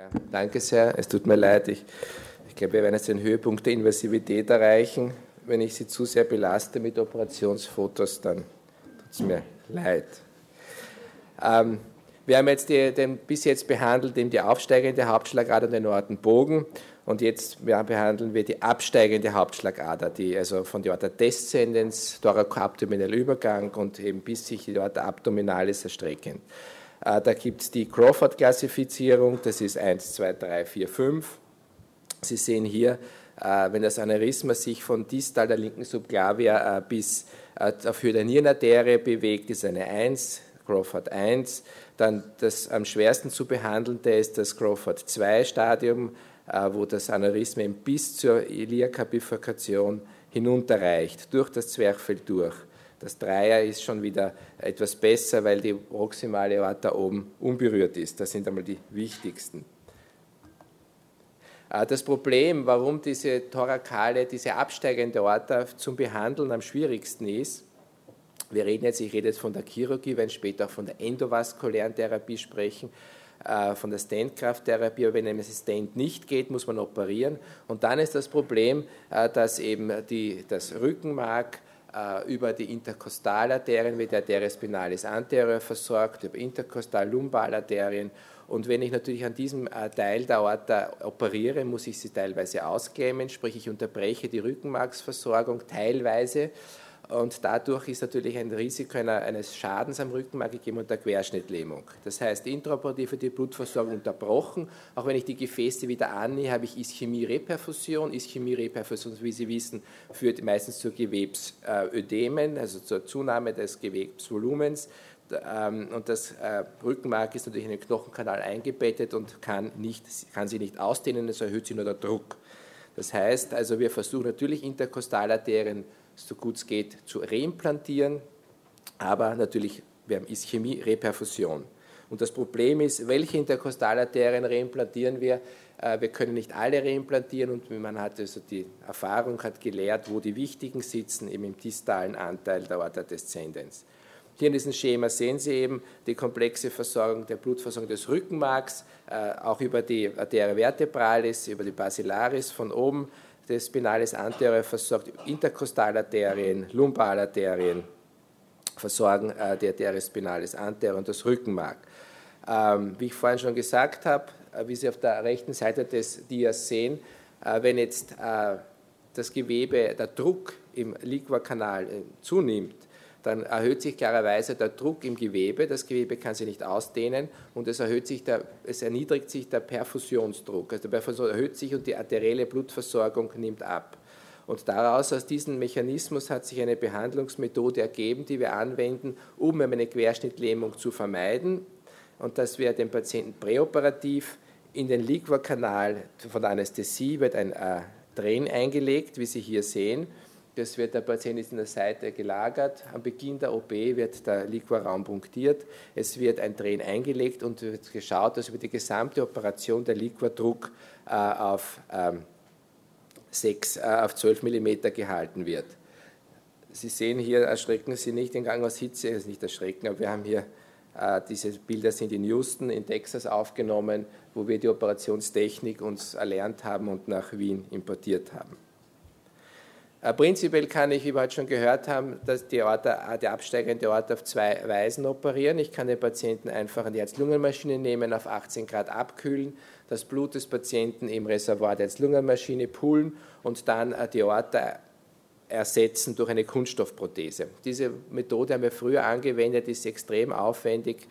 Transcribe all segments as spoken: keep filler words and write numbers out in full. Ja, danke sehr, es tut mir leid. Ich, ich glaube, wir werden jetzt den Höhepunkt der Invasivität erreichen. Wenn ich Sie zu sehr belaste mit Operationsfotos, dann tut es mir leid. Ähm, wir haben jetzt die, den bis jetzt behandelt, eben die aufsteigende Hauptschlagader und den Aortenbogen. Und jetzt ja, behandeln wir die absteigende Hauptschlagader, die also von der Aorta descendens, thoracoabdomineller Übergang und eben bis sich die Aorta abdominalis erstreckend. Äh, da gibt es die Crawford-Klassifizierung, das ist eins, zwei, drei, vier, fünf. Sie sehen hier, äh, wenn das Aneurysma sich von distal der linken Subclavia äh, bis äh, auf Höhe der Nierenarterie bewegt, ist eine eins, Crawford eins. Dann das am schwersten zu behandelnde ist das Crawford zwei Stadium, wo das Aneurysma bis zur Iliaka-Bifurkation hinunterreicht, durch das Zwerchfell durch. Das Dreier ist schon wieder etwas besser, weil die proximale Aorta oben unberührt ist. Das sind einmal die wichtigsten. Das Problem, warum diese thorakale, diese absteigende Aorta zum Behandeln am schwierigsten ist, wir reden jetzt, ich rede jetzt von der Chirurgie, wir werden später auch von der endovaskulären Therapie sprechen, von der Stent-Krafttherapie, aber wenn einem das Stent nicht geht, muss man operieren. Und dann ist das Problem, dass eben die, das Rückenmark über die Interkostalarterien, wie der Arteria spinalis anterior versorgt, über Interkostal-Lumbalarterien. Und wenn ich natürlich an diesem Teil der Aorta operiere, muss ich sie teilweise ausklemmen, sprich ich unterbreche die Rückenmarksversorgung teilweise. Und dadurch ist natürlich ein Risiko einer, eines Schadens am Rückenmark gegeben und der Querschnittlähmung. Das heißt, intraoperativ wird die Blutversorgung unterbrochen. Auch wenn ich die Gefäße wieder annähe, habe ich Ischämie-Reperfusion. Ischämie-Reperfusion, wie Sie wissen, führt meistens zu Gewebsödemen, also zur Zunahme des Gewebsvolumens. Und das Rückenmark ist natürlich in den Knochenkanal eingebettet und kann, nicht, kann sich nicht ausdehnen, es erhöht sich nur der Druck. Das heißt, also wir versuchen natürlich Interkostalarterien, so gut es geht, zu reimplantieren, aber natürlich, wir haben Ischämie-Reperfusion. Und das Problem ist, welche Interkostalarterien reimplantieren wir? Wir können nicht alle reimplantieren und man hat also die Erfahrung hat gelehrt, wo die wichtigen sitzen, eben im distalen Anteil der Aorta descendens. Hier in diesem Schema sehen Sie eben die komplexe Versorgung der Blutversorgung des Rückenmarks, auch über die Arteria vertebralis, über die Basilaris von oben, des Spinalis anterior versorgt, Interkostalarterien, Lumbalarterien versorgen äh, die Arteria spinalis anterior und das Rückenmark. Ähm, wie ich vorhin schon gesagt habe, äh, wie Sie auf der rechten Seite des Dias sehen, äh, wenn jetzt äh, das Gewebe, der Druck im Liquor-Kanal äh, zunimmt, dann erhöht sich klarerweise der Druck im Gewebe, das Gewebe kann sich nicht ausdehnen und es, erhöht sich der, es erniedrigt sich der Perfusionsdruck. Also der Perfusion erhöht sich und die arterielle Blutversorgung nimmt ab. Und daraus, aus diesem Mechanismus, hat sich eine Behandlungsmethode ergeben, die wir anwenden, um eine Querschnittlähmung zu vermeiden und dass wir den Patienten präoperativ in den Liquor-Kanal von der Anästhesie wird ein äh, Drain eingelegt, wie Sie hier sehen. Das wird der Patient ist in der Seite gelagert. Am Beginn der O P wird der Liquorraum punktiert. Es wird ein Drain eingelegt und wird geschaut, dass über die gesamte Operation der Liquordruck äh, auf, ähm, sechs, äh, auf zwölf Millimeter gehalten wird. Sie sehen hier, erschrecken Sie nicht den Gang aus Hitze, also nicht erschrecken, aber wir haben hier, äh, diese Bilder sind in Houston, in Texas aufgenommen, wo wir die Operationstechnik uns erlernt haben und nach Wien importiert haben. Prinzipiell kann ich, wie wir heute schon gehört haben, dass die, Aorta, die absteigende Aorta auf zwei Weisen operieren. Ich kann den Patienten einfach an die Herz-Lungen-Maschine nehmen, auf achtzehn Grad abkühlen, das Blut des Patienten im Reservoir der Herz-Lungen-Maschine poolen und dann die Aorta ersetzen durch eine Kunststoffprothese. Diese Methode haben wir früher angewendet, ist extrem aufwendig,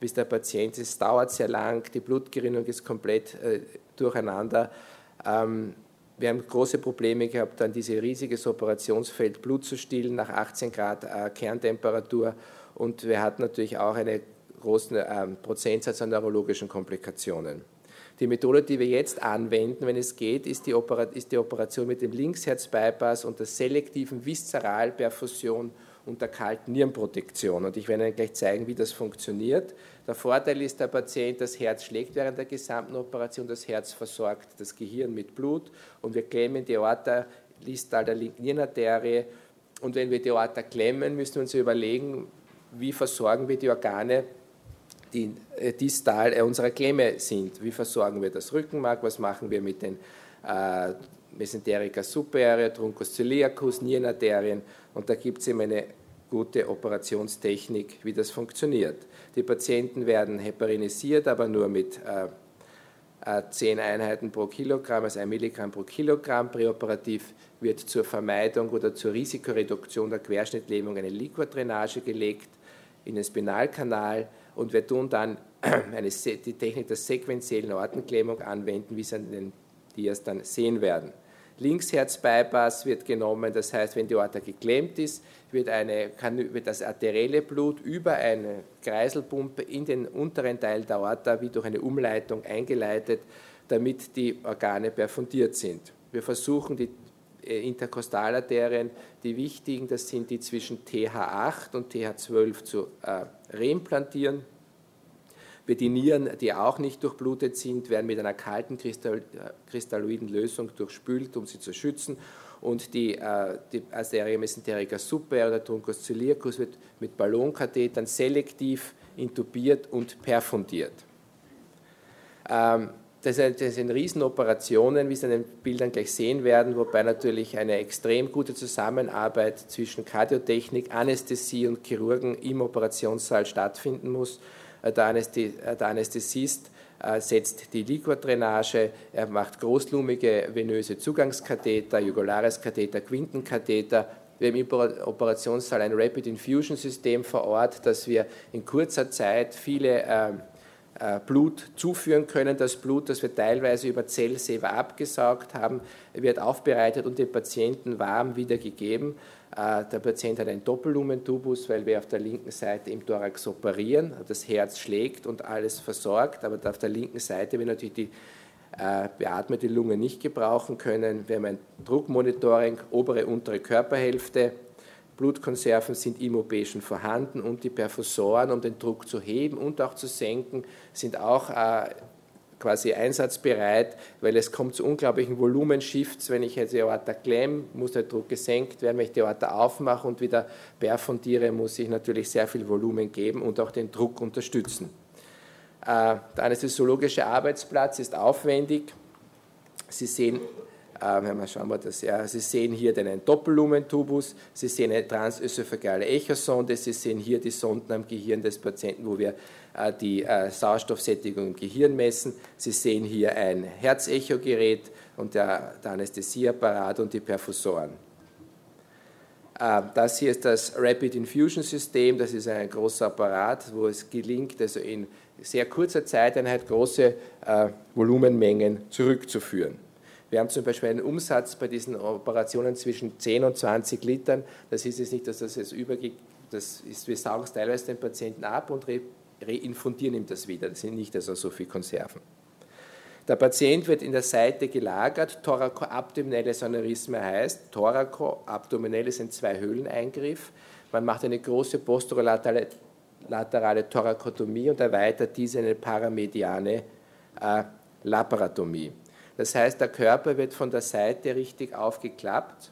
bis der Patient ist. Es dauert sehr lang, die Blutgerinnung ist komplett äh, durcheinander. Ähm, Wir haben große Probleme gehabt, dann dieses riesiges Operationsfeld Blut zu stillen nach achtzehn Grad äh, Kerntemperatur und wir hatten natürlich auch einen großen äh, Prozentsatz an neurologischen Komplikationen. Die Methode, die wir jetzt anwenden, wenn es geht, ist die, Oper- ist die Operation mit dem Linksherzbypass und der selektiven Viszeralperfusion und der kalten Nierenprotektion. Und ich werde Ihnen gleich zeigen, wie das funktioniert. Der Vorteil ist, der Patient, das Herz schlägt während der gesamten Operation, das Herz versorgt das Gehirn mit Blut und wir klemmen die Aorta distal der linken Nierenarterie. Und wenn wir die Aorta klemmen, müssen wir uns überlegen, wie versorgen wir die Organe die distal unserer Klemme sind. Wie versorgen wir das Rückenmark? Was machen wir mit den äh, Mesenterica superior, Truncus ciliacus, Nierenarterien? Und da gibt es eben eine gute Operationstechnik, wie das funktioniert. Die Patienten werden heparinisiert, aber nur mit äh, zehn Einheiten pro Kilogramm, also ein Milligramm pro Kilogramm. Präoperativ wird zur Vermeidung oder zur Risikoreduktion der Querschnittlähmung eine Liquor-Drainage gelegt in den Spinalkanal, und wir tun dann eine, die Technik der sequenziellen Ortenklemmung anwenden, wie Sie an den Dias dann sehen werden. Linksherzbypass wird genommen, das heißt, wenn die Aorta geklemmt ist, wird, eine, kann, wird das arterielle Blut über eine Kreiselpumpe in den unteren Teil der Aorta wie durch eine Umleitung eingeleitet, damit die Organe perfundiert sind. Wir versuchen die Interkostalarterien, die wichtigen, das sind die zwischen T H acht und T H zwölf zu äh, reimplantieren. Wir die Nieren, die auch nicht durchblutet sind, werden mit einer kalten Kristall, kristalloiden Lösung durchspült, um sie zu schützen. Und die, äh, die Arteria mesenterica superior oder Truncus ciliacus wird mit Ballonkathetern selektiv intubiert und perfundiert. Ähm, Das sind Riesenoperationen, wie Sie in den Bildern gleich sehen werden, wobei natürlich eine extrem gute Zusammenarbeit zwischen Kardiotechnik, Anästhesie und Chirurgen im Operationssaal stattfinden muss. Der Anästhesist setzt die Liquor-Drainage, er macht großlumige venöse Zugangskatheter, Jugularis-Katheter, Quintenkatheter. Wir haben im Operationssaal ein Rapid Infusion System vor Ort, dass wir in kurzer Zeit viele Blut zuführen können. Das Blut, das wir teilweise über Zellsever abgesaugt haben, wird aufbereitet und dem Patienten warm wiedergegeben. Der Patient hat einen Doppellumentubus, weil wir auf der linken Seite im Thorax operieren. Das Herz schlägt und alles versorgt, aber auf der linken Seite wir natürlich die beatmete Lunge nicht gebrauchen können. Wir haben ein Druckmonitoring, obere, untere Körperhälfte. Blutkonserven sind im O P schon vorhanden, und die Perfusoren, um den Druck zu heben und auch zu senken, sind auch äh, quasi einsatzbereit, weil es kommt zu unglaublichen Volumenshifts. Wenn ich jetzt die Aorta klemme, muss der Druck gesenkt werden. Wenn ich die Aorta aufmache und wieder perfundiere, muss ich natürlich sehr viel Volumen geben und auch den Druck unterstützen. Äh, der anästhesiologische Arbeitsplatz ist aufwendig. Sie sehen... Sie sehen hier den Doppellumentubus, Sie sehen eine transösophageale Echosonde, Sie sehen hier die Sonden am Gehirn des Patienten, wo wir die Sauerstoffsättigung im Gehirn messen. Sie sehen hier ein Herzechogerät und der Anästhesieapparat und die Perfusoren. Das hier ist das Rapid Infusion System, das ist ein großer Apparat, wo es gelingt, also in sehr kurzer Zeiteinheit große Volumenmengen zurückzuführen. Wir haben zum Beispiel einen Umsatz bei diesen Operationen zwischen zehn und zwanzig Litern. Das ist jetzt nicht, dass das jetzt übergeht. Das ist, wir saugen es teilweise den Patienten ab und re- reinfundieren ihm das wieder. Das sind nicht also so viele Konserven. Der Patient wird in der Seite gelagert. Thoracoabdominelle Aneurysma heißt, Thoracoabdominelle sind zwei Höhleneingriff. Man macht eine große posterolaterale Thorakotomie und erweitert diese in eine paramediane äh, Laparotomie. Das heißt, der Körper wird von der Seite richtig aufgeklappt.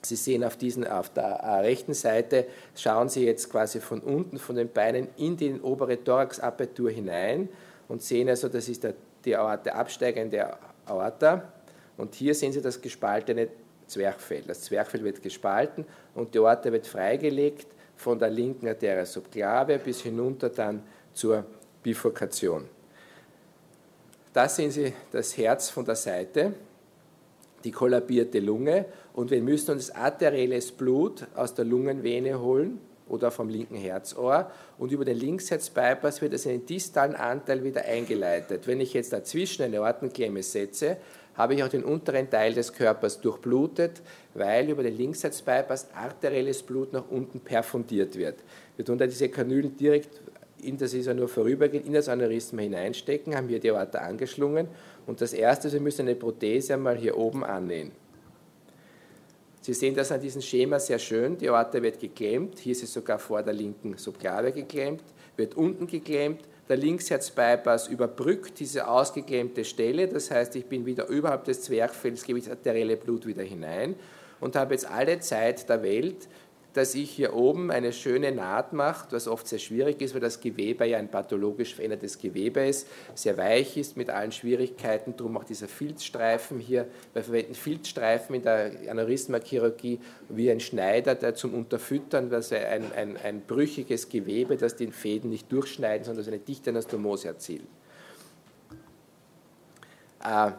Sie sehen auf, diesen, auf der rechten Seite, schauen Sie jetzt quasi von unten, von den Beinen in die obere Thoraxapertur hinein und sehen also, das ist der, die Aorta, absteigende Aorta. Und hier sehen Sie das gespaltene Zwerchfell. Das Zwerchfell wird gespalten und die Aorta wird freigelegt von der linken Arteria subclavia bis hinunter dann zur Bifurkation. Da sehen Sie das Herz von der Seite, die kollabierte Lunge, und wir müssen uns arterielles Blut aus der Lungenvene holen oder vom linken Herzohr, und über den Linksherzbypass wird es in den distalen Anteil wieder eingeleitet. Wenn ich jetzt dazwischen eine Ortenklemme setze, habe ich auch den unteren Teil des Körpers durchblutet, weil über den Linksherzbypass arterielles Blut nach unten perfundiert wird. Wir tun da diese Kanülen direkt in das ist ja nur vorübergehend, in das Aneurysma hineinstecken, haben wir die Aorta angeschlungen, und das Erste, wir müssen eine Prothese einmal hier oben annähen. Sie sehen das an diesem Schema sehr schön, die Aorta wird geklemmt, hier ist sie sogar vor der linken Subclavia geklemmt, wird unten geklemmt, der Linksherzbypass überbrückt diese ausgeklemmte Stelle, das heißt, ich bin wieder überhalb des Zwerchfells, gebe ich das arterielle Blut wieder hinein und habe jetzt alle Zeit der Welt, dass ich hier oben eine schöne Naht mache, was oft sehr schwierig ist, weil das Gewebe ja ein pathologisch verändertes Gewebe ist, sehr weich ist mit allen Schwierigkeiten, darum auch dieser Filzstreifen hier. Wir verwenden Filzstreifen in der Aneurysma-Chirurgie wie ein Schneider, der zum Unterfüttern, dass er ein, ein, ein brüchiges Gewebe, das den Fäden nicht durchschneiden, sondern dass eine dichte Anastomose erzielen. Äh,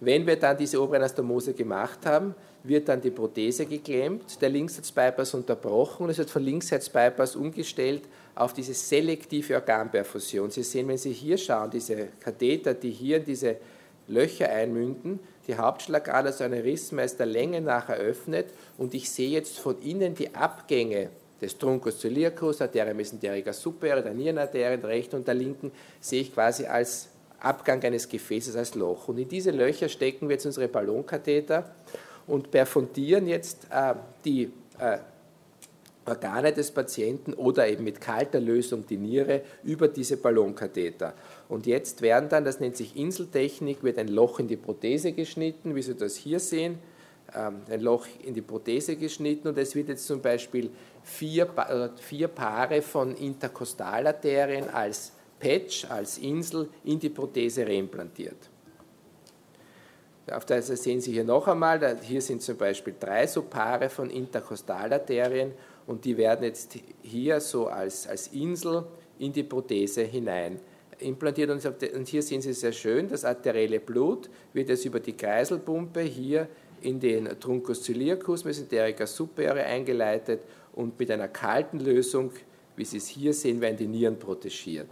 wenn wir dann diese obere Anastomose gemacht haben, wird dann die Prothese geklemmt, der Linksherzbypass unterbrochen und es wird von Linksherzbypass umgestellt auf diese selektive Organperfusion. Sie sehen, wenn Sie hier schauen, diese Katheter, die hier in diese Löcher einmünden, die Hauptschlagader, also eine Aneurysma ist der Länge nach eröffnet und ich sehe jetzt von innen die Abgänge des Truncus ciliacus, Arteria mesenterica superior, der Nierenarterien, der rechten und der linken, sehe ich quasi als Abgang eines Gefäßes, als Loch. Und in diese Löcher stecken wir jetzt unsere Ballonkatheter und perfundieren jetzt äh, die äh, Organe des Patienten oder eben mit kalter Lösung die Niere über diese Ballonkatheter. Und jetzt werden dann, das nennt sich Inseltechnik, wird ein Loch in die Prothese geschnitten, wie Sie das hier sehen, ähm, ein Loch in die Prothese geschnitten und es wird jetzt zum Beispiel vier, äh, vier Paare von Interkostalarterien als Patch, als Insel in die Prothese reimplantiert. Auf der Seite sehen Sie hier noch einmal, hier sind zum Beispiel drei so Paare von Interkostalarterien und die werden jetzt hier so als, als Insel in die Prothese hinein implantiert. Und hier sehen Sie sehr schön, das arterielle Blut wird jetzt über die Kreiselpumpe hier in den Truncus ciliacus, Mesenterica superior eingeleitet und mit einer kalten Lösung, wie Sie es hier sehen, werden die Nieren protegiert.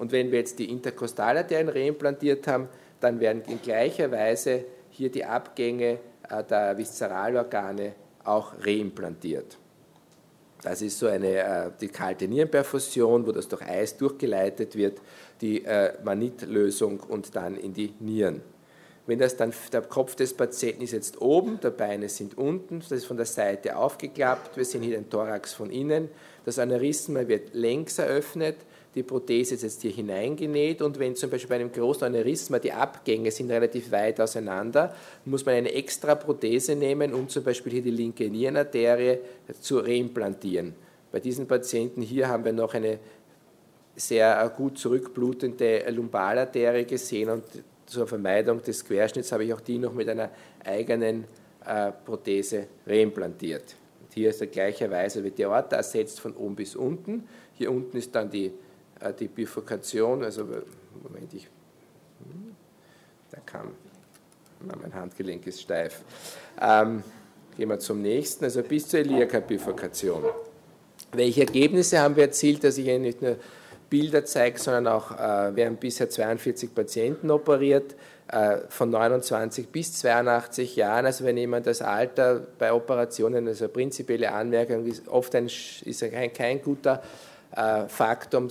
Und wenn wir jetzt die Interkostalarterien reimplantiert haben, dann werden in gleicher Weise hier die Abgänge der Viszeralorgane auch reimplantiert. Das ist so eine, die kalte Nierenperfusion, wo das durch Eis durchgeleitet wird, die Manitlösung und dann in die Nieren. Wenn das dann, der Kopf des Patienten ist jetzt oben, die Beine sind unten, das ist von der Seite aufgeklappt, wir sehen hier den Thorax von innen, das Aneurysma wird längs eröffnet, die Prothese ist jetzt hier hineingenäht und wenn zum Beispiel bei einem großen Aneurysma die Abgänge sind relativ weit auseinander, muss man eine extra Prothese nehmen, um zum Beispiel hier die linke Nierenarterie zu reimplantieren. Bei diesen Patienten hier haben wir noch eine sehr gut zurückblutende Lumbalarterie gesehen und zur Vermeidung des Querschnitts habe ich auch die noch mit einer eigenen äh, Prothese reimplantiert. Und hier ist der gleiche Weise wie die Aorta ersetzt von oben bis unten. Hier unten ist dann die die Bifurkation, also Moment, ich, da kam, mein Handgelenk ist steif. Ähm, gehen wir zum nächsten, also bis zur Iliaka-Bifurkation. Welche Ergebnisse haben wir erzielt, dass ich Ihnen nicht nur Bilder zeige, sondern auch, äh, wir haben bisher zweiundvierzig Patienten operiert, äh, von neunundzwanzig bis zweiundachtzig Jahren, also wenn jemand das Alter bei Operationen, also prinzipielle Anmerkung, ist oft ein, ist kein, kein guter Faktor,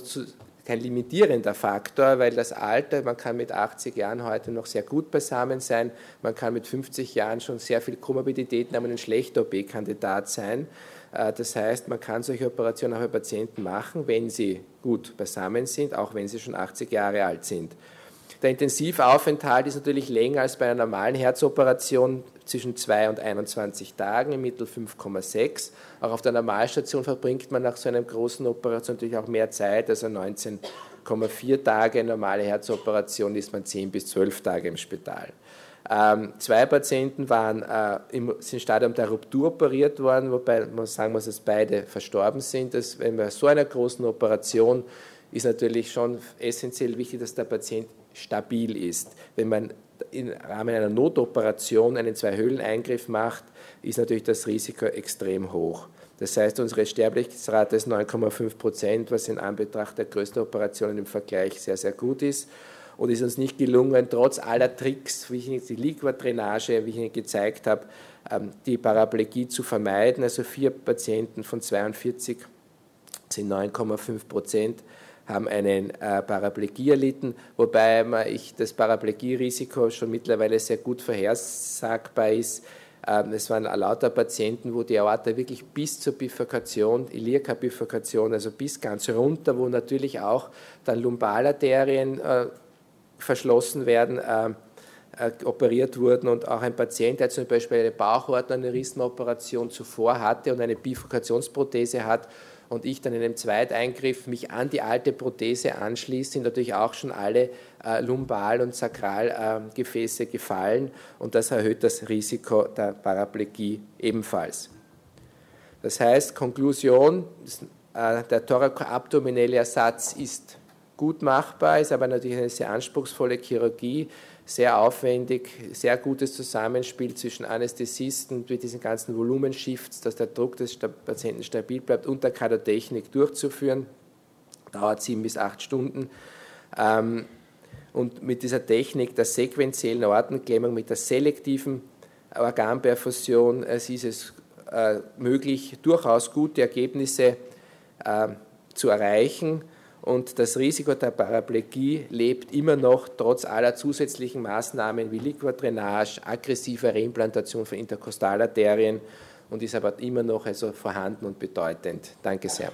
kein limitierender Faktor, weil das Alter, man kann mit achtzig Jahren heute noch sehr gut beisammen sein, man kann mit fünfzig Jahren schon sehr viel Komorbiditäten haben und ein schlechter O P-Kandidat sein. Das heißt, man kann solche Operationen auch bei Patienten machen, wenn sie gut beisammen sind, auch wenn sie schon achtzig Jahre alt sind. Der Intensivaufenthalt ist natürlich länger als bei einer normalen Herzoperation, zwischen zwei und einundzwanzig Tagen, im Mittel fünf Komma sechs. Auch auf der Normalstation verbringt man nach so einer großen Operation natürlich auch mehr Zeit, also neunzehn Komma vier Tage. Normale Herzoperation ist man zehn bis zwölf Tage im Spital. Ähm, zwei Patienten waren äh, im, sind im Stadium der Ruptur operiert worden, wobei man sagen muss, dass beide verstorben sind. Dass, wenn wir so einer großen Operation ist natürlich schon essentiell wichtig, dass der Patient stabil ist. Wenn man im Rahmen einer Notoperation einen Zwei-Höhlen-Eingriff macht, ist natürlich das Risiko extrem hoch. Das heißt, unsere Sterblichkeitsrate ist neun Komma fünf Prozent, was in Anbetracht der größten Operationen im Vergleich sehr, sehr gut ist. Und ist uns nicht gelungen, trotz aller Tricks, wie ich Ihnen die Liquor-Drainage, wie ich Ihnen gezeigt habe, die Paraplegie zu vermeiden. Also vier Patienten von zweiundvierzig sind neun Komma fünf Prozent. Haben einen äh, Paraplegie erlitten, wobei man, ich, das Paraplegie-Risiko schon mittlerweile sehr gut vorhersagbar ist. Ähm, es waren lauter Patienten, wo die Aorta wirklich bis zur Bifurkation, Iliaka-Bifurkation, also bis ganz runter, wo natürlich auch dann Lumbalarterien äh, verschlossen werden, äh, operiert wurden, und auch ein Patient, der zum Beispiel eine Bauchortenaneurysma-Operation zuvor hatte und eine Bifurkationsprothese hat und ich dann in einem Zweiteingriff mich an die alte Prothese anschließe, sind natürlich auch schon alle äh, Lumbal- und Sakralgefäße äh, gefallen, und das erhöht das Risiko der Paraplegie ebenfalls. Das heißt, Konklusion, äh, der thoracoabdominelle Ersatz ist gut machbar, ist aber natürlich eine sehr anspruchsvolle Chirurgie, sehr aufwendig, sehr gutes Zusammenspiel zwischen Anästhesisten mit diesen ganzen Volumenshifts, dass der Druck des Patienten stabil bleibt, und der Kardiotechnik durchzuführen. Dauert sieben bis acht Stunden. Und mit dieser Technik der sequenziellen Ortenklemmung, mit der selektiven Organperfusion, es ist es möglich, durchaus gute Ergebnisse zu erreichen. Und das Risiko der Paraplegie lebt immer noch trotz aller zusätzlichen Maßnahmen wie Liquor-Drainage, aggressiver Reimplantation von Interkostalarterien, und ist aber immer noch also vorhanden und bedeutend. Danke sehr.